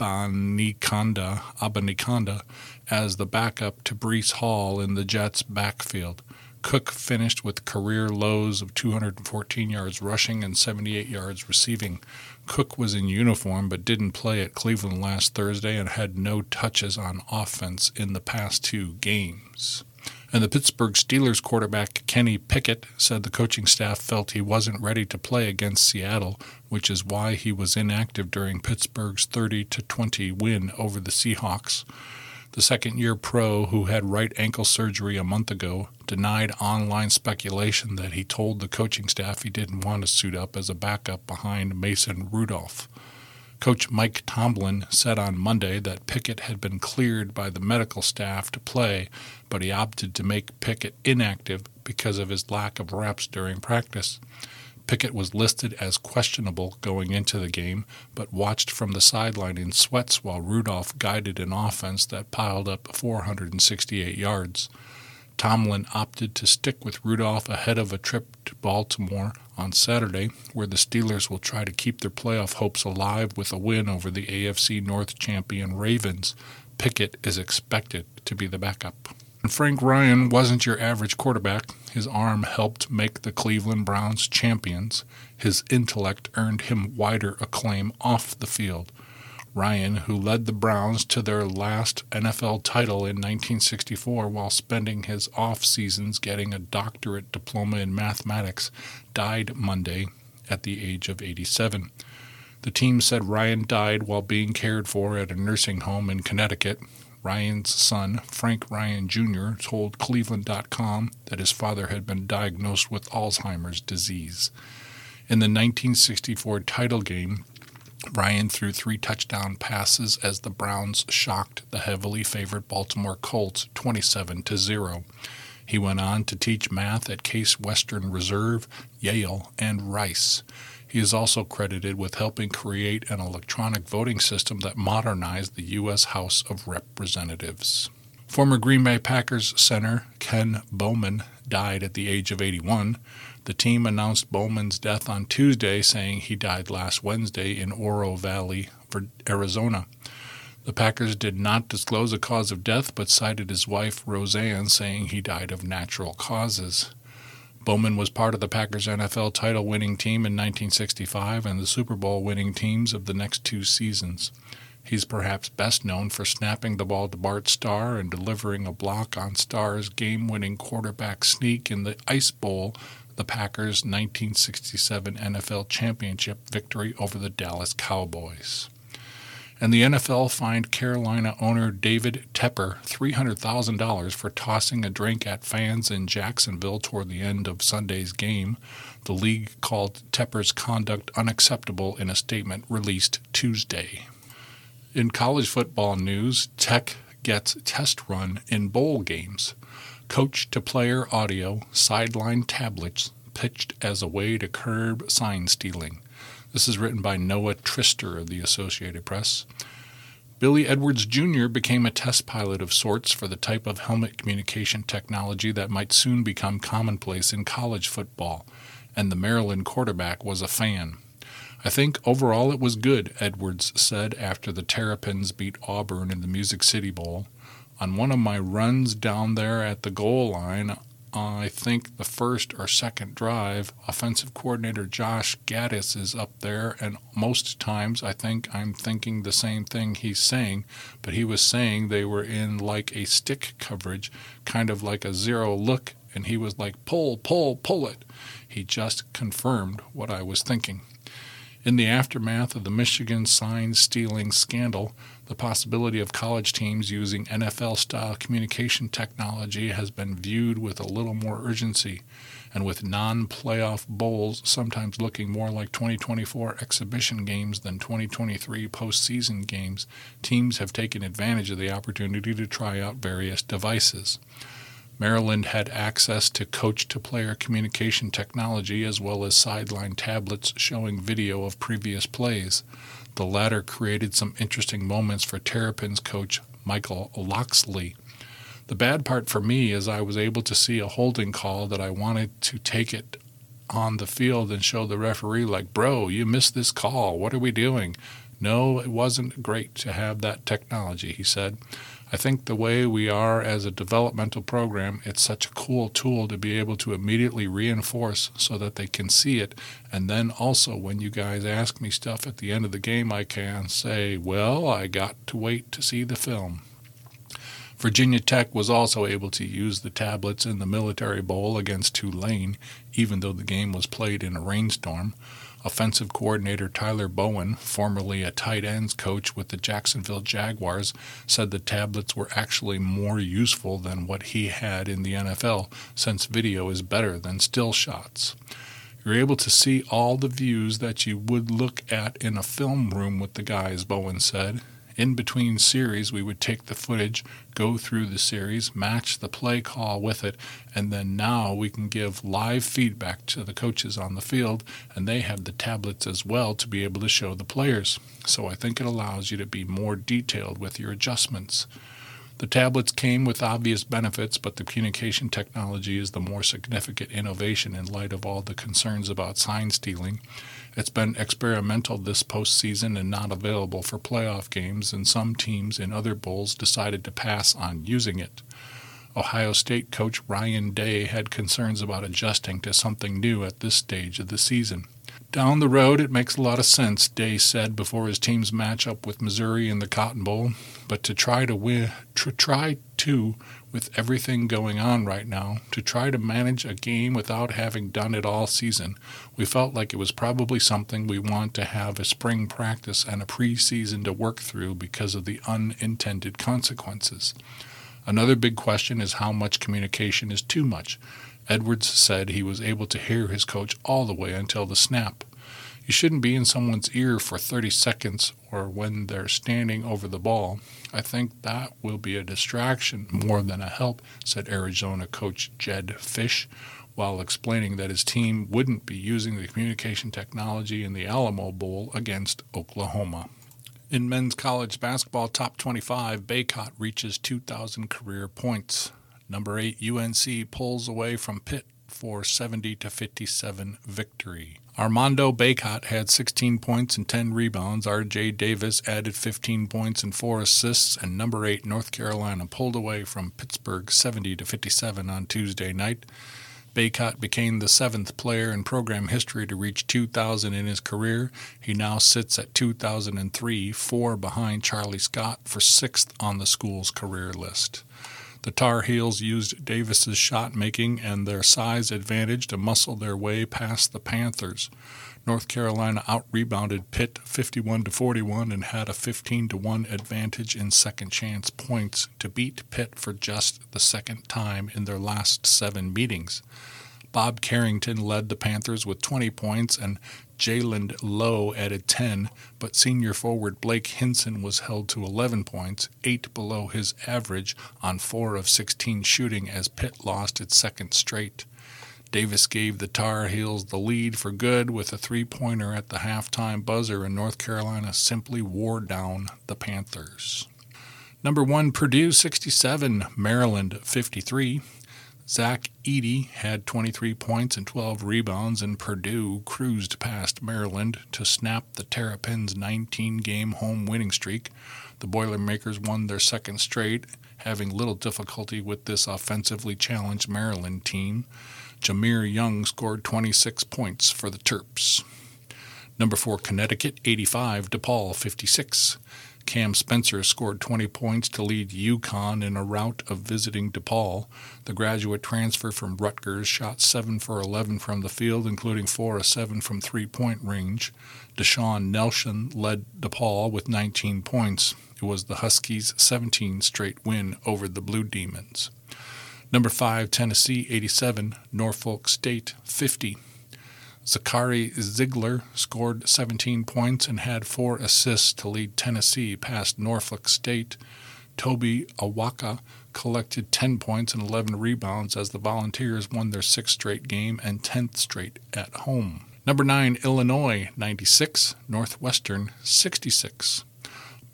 Abanikanda as the backup to Breece Hall in the Jets' backfield. Cook finished with career lows of 214 yards rushing and 78 yards receiving. Cook was in uniform but didn't play at Cleveland last Thursday and had no touches on offense in the past 2 games. And the Pittsburgh Steelers quarterback Kenny Pickett said the coaching staff felt he wasn't ready to play against Seattle, which is why he was inactive during Pittsburgh's 30-20 win over the Seahawks. The second-year pro, who had right ankle surgery a month ago, denied online speculation that he told the coaching staff he didn't want to suit up as a backup behind Mason Rudolph. Coach Mike Tomlin said on Monday that Pickett had been cleared by the medical staff to play, but he opted to make Pickett inactive because of his lack of reps during practice. Pickett was listed as questionable going into the game, but watched from the sideline in sweats while Rudolph guided an offense that piled up 468 yards. Tomlin opted to stick with Rudolph ahead of a trip to Baltimore on Saturday, where the Steelers will try to keep their playoff hopes alive with a win over the AFC North champion Ravens. Pickett is expected to be the backup. And Frank Ryan wasn't your average quarterback. His arm helped make the Cleveland Browns champions. His intellect earned him wider acclaim off the field. Ryan, who led the Browns to their last NFL title in 1964 while spending his off seasons getting a doctorate diploma in mathematics, died Monday at the age of 87. The team said Ryan died while being cared for at a nursing home in Connecticut. Ryan's son, Frank Ryan Jr., told Cleveland.com that his father had been diagnosed with Alzheimer's disease. In the 1964 title game, Ryan threw 3 touchdown passes as the Browns shocked the heavily favored Baltimore Colts 27-0. He went on to teach math at Case Western Reserve, Yale, and Rice. He is also credited with helping create an electronic voting system that modernized the U.S. House of Representatives. Former Green Bay Packers center Ken Bowman died at the age of 81. The team announced Bowman's death on Tuesday, saying he died last Wednesday in Oro Valley, Arizona. The Packers did not disclose a cause of death, but cited his wife, Roseanne, saying he died of natural causes. Bowman was part of the Packers NFL title-winning team in 1965 and the Super Bowl-winning teams of the next two seasons. He's perhaps best known for snapping the ball to Bart Starr and delivering a block on Starr's game-winning quarterback sneak in the Ice Bowl, the Packers' 1967 NFL Championship victory over the Dallas Cowboys. And the NFL fined Carolina owner David Tepper $300,000 for tossing a drink at fans in Jacksonville toward the end of Sunday's game. The league called Tepper's conduct unacceptable in a statement released Tuesday. In college football news, Tech gets test run in bowl games. Coach-to-player audio, sideline tablets pitched as a way to curb sign stealing. This is written by Noah Trister of the Associated Press. Billy Edwards Jr. became a test pilot of sorts for the type of helmet communication technology that might soon become commonplace in college football, and the Maryland quarterback was a fan. I think overall it was good, Edwards said after the Terrapins beat Auburn in the Music City Bowl. On one of my runs down there at the goal line, I think the first or second drive, offensive coordinator Josh Gattis is up there, and most times I think I'm thinking the same thing he's saying, but he was saying they were in like a stick coverage, kind of like a zero look, and he was like, pull, pull, pull it. He just confirmed what I was thinking. In the aftermath of the Michigan sign-stealing scandal, the possibility of college teams using NFL-style communication technology has been viewed with a little more urgency, and with non-playoff bowls sometimes looking more like 2024 exhibition games than 2023 postseason games, teams have taken advantage of the opportunity to try out various devices. Maryland had access to coach-to-player communication technology as well as sideline tablets showing video of previous plays. The latter created some interesting moments for Terrapins coach Michael Loxley. The bad part for me is I was able to see a holding call that I wanted to take it on the field and show the referee like, bro, you missed this call. What are we doing? No, it wasn't great to have that technology, he said. I think the way we are as a developmental program, it's such a cool tool to be able to immediately reinforce so that they can see it. And then also when you guys ask me stuff at the end of the game, I can say, well, I got to wait to see the film. Virginia Tech was also able to use the tablets in the Military Bowl against Tulane, even though the game was played in a rainstorm. Offensive coordinator Tyler Bowen, formerly a tight ends coach with the Jacksonville Jaguars, said the tablets were actually more useful than what he had in the NFL, since video is better than still shots. You're able to see all the views that you would look at in a film room with the guys, Bowen said. In between series, we would take the footage, go through the series, match the play call with it, and then now we can give live feedback to the coaches on the field, and they have the tablets as well to be able to show the players. So I think it allows you to be more detailed with your adjustments. The tablets came with obvious benefits, but the communication technology is the more significant innovation in light of all the concerns about sign stealing. It's been experimental this postseason and not available for playoff games, and some teams in other bowls decided to pass on using it. Ohio State coach Ryan Day had concerns about adjusting to something new at this stage of the season. Down the road, it makes a lot of sense, Day said before his team's matchup with Missouri in the Cotton Bowl, but to try to win, with everything going on right now, to try to manage a game without having done it all season. We felt like it was probably something we want to have a spring practice and a preseason to work through because of the unintended consequences. Another big question is how much communication is too much. Edwards said he was able to hear his coach all the way until the snap. You shouldn't be in someone's ear for 30 seconds or when they're standing over the ball. I think that will be a distraction more than a help, said Arizona coach Jed Fish, while explaining that his team wouldn't be using the communication technology in the Alamo Bowl against Oklahoma. In men's college basketball top 25, Baycott reaches 2,000 career points. Number 8 UNC pulls away from Pitt for 70-57 victory. Armando Baycott had 16 points and 10 rebounds. R.J. Davis added 15 points and 4 assists. And number 8 North Carolina pulled away from Pittsburgh 70-57 on Tuesday night. Bacot became the seventh player in program history to reach 2,000 in his career. He now sits at 2,003, 4 behind Charlie Scott for 6th on the school's career list. The Tar Heels used Davis's shot-making and their size advantage to muscle their way past the Panthers. North Carolina out-rebounded Pitt 51-41 and had a 15-1 advantage in second-chance points to beat Pitt for just the second time in their last 7 meetings. Bob Carrington led the Panthers with 20 points and Jalen Lowe added 10, but senior forward Blake Hinson was held to 11 points, 8 below his average on 4 of 16 shooting as Pitt lost its second straight. Davis gave the Tar Heels the lead for good with a 3-pointer at the halftime buzzer, and North Carolina simply wore down the Panthers. Number 1, Purdue 67, Maryland 53. Zach Edey had 23 points and 12 rebounds, and Purdue cruised past Maryland to snap the Terrapins' 19-game home winning streak. The Boilermakers won their second straight, having little difficulty with this offensively challenged Maryland team. Jameer Young scored 26 points for the Terps. Number 4, Connecticut, 85, DePaul, 56. Cam Spencer scored 20 points to lead UConn in a rout of visiting DePaul. The graduate transfer from Rutgers shot 7 for 11 from the field, including 4 of 7 from three-point range. Deshaun Nelson led DePaul with 19 points. It was the Huskies' 17-straight win over the Blue Demons. Number 5, Tennessee, 87, Norfolk State, 50. Zachary Ziegler scored 17 points and had 4 assists to lead Tennessee past Norfolk State. Toby Awaka collected 10 points and 11 rebounds as the Volunteers won their 6th straight game and 10th straight at home. Number 9, Illinois, 96, Northwestern, 66.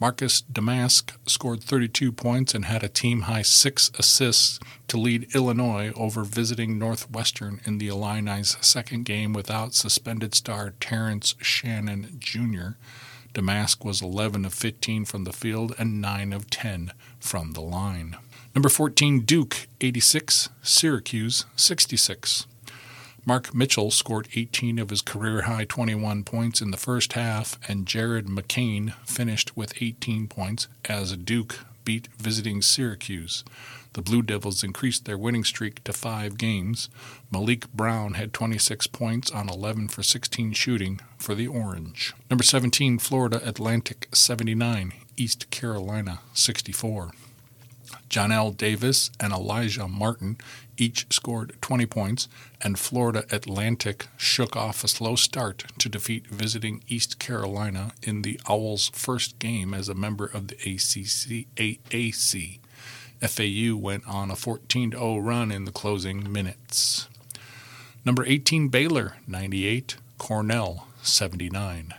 Marcus Damask scored 32 points and had a team-high 6 assists to lead Illinois over visiting Northwestern in the Illini's second game without suspended star Terrence Shannon Jr. Damask was 11 of 15 from the field and 9 of 10 from the line. Number 14, Duke, 86, Syracuse, 66. Mark Mitchell scored 18 of his career-high 21 points in the first half, and Jared McCain finished with 18 points as Duke beat visiting Syracuse. The Blue Devils increased their winning streak to 5 games. Malik Brown had 26 points on 11 for 16 shooting for the Orange. Number 17, Florida Atlantic, 79, East Carolina, 64. Jonell Davis and Elijah Martin each scored 20 points, and Florida Atlantic shook off a slow start to defeat visiting East Carolina in the Owls' first game as a member of the AAC. FAU went on a 14-0 run in the closing minutes. Number 18, Baylor, 98, Cornell, 79.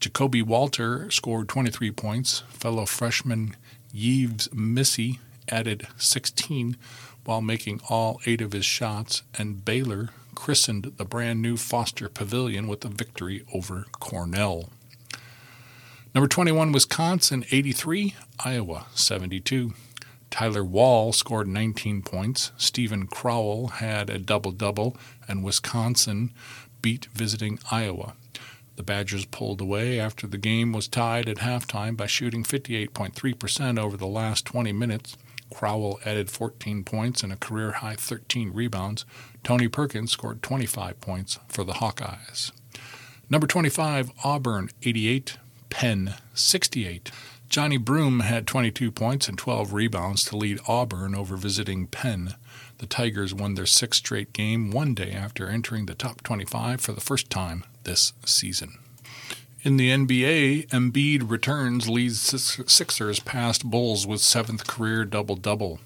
Jacoby Walter scored 23 points. Fellow freshman Yves Missy added 16 while making all 8 of his shots, and Baylor christened the brand-new Foster Pavilion with a victory over Cornell. Number 21, Wisconsin, 83, Iowa, 72. Tyler Wall scored 19 points. Stephen Crowell had a double-double, and Wisconsin beat visiting Iowa. The Badgers pulled away after the game was tied at halftime by shooting 58.3% over the last 20 minutes. Crowell added 14 points and a career-high 13 rebounds. Tony Perkins scored 25 points for the Hawkeyes. Number 25, Auburn, 88, Penn, 68. Johnny Broom had 22 points and 12 rebounds to lead Auburn over visiting Penn. The Tigers won their 6th straight game one day after entering the top 25 for the first time this season. In the NBA, Embiid returns leads Sixers past Bulls with 7th career double-double.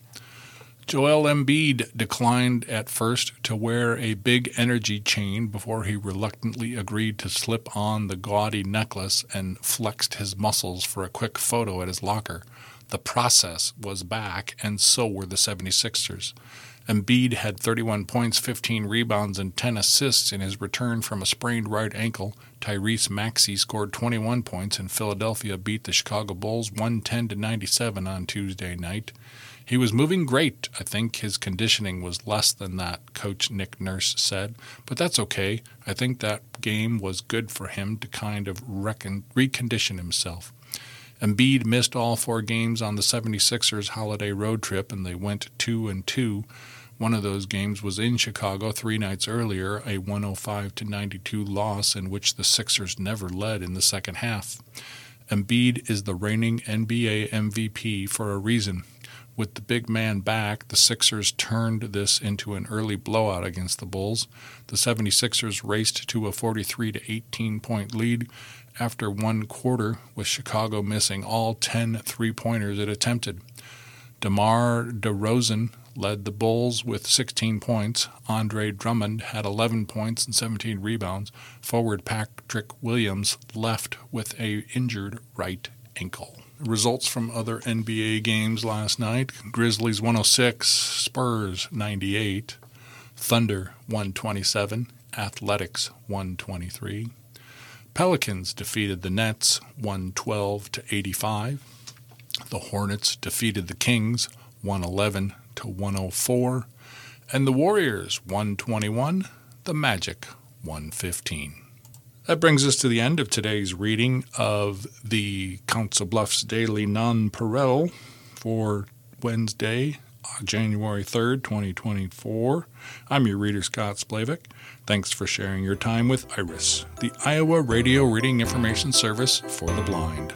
Joel Embiid declined at first to wear a big energy chain before he reluctantly agreed to slip on the gaudy necklace and flexed his muscles for a quick photo at his locker. The process was back, and so were the 76ers. Embiid had 31 points, 15 rebounds, and 10 assists in his return from a sprained right ankle. Tyrese Maxey scored 21 points, and Philadelphia beat the Chicago Bulls 110-97 on Tuesday night. He was moving great. I think his conditioning was less than that, Coach Nick Nurse said. But that's okay. I think that game was good for him to kind of recondition himself. Embiid missed all four games on the 76ers holiday road trip, and they went 2-2. One of those games was in Chicago 3 nights earlier, a 105-92 loss in which the Sixers never led in the second half. Embiid is the reigning NBA MVP for a reason. With the big man back, the Sixers turned this into an early blowout against the Bulls. The 76ers raced to a 43-18-point lead after one quarter, with Chicago missing all 10 three-pointers it attempted. DeMar DeRozan led the Bulls with 16 points. Andre Drummond had 11 points and 17 rebounds. Forward Patrick Williams left with an injured right ankle. Results from other NBA games last night. Grizzlies 106, Spurs 98, Thunder 127, Athletics 123. Pelicans defeated the Nets 112-85. The Hornets defeated the Kings 111-104, and the Warriors 121, the Magic 115. That brings us to the end of today's reading of the Council Bluffs Daily Nonpareil for Wednesday, January 3rd, 2024. I'm your reader, Scott Splevik. Thanks for sharing your time with IRIS, the Iowa Radio Reading Information Service for the Blind.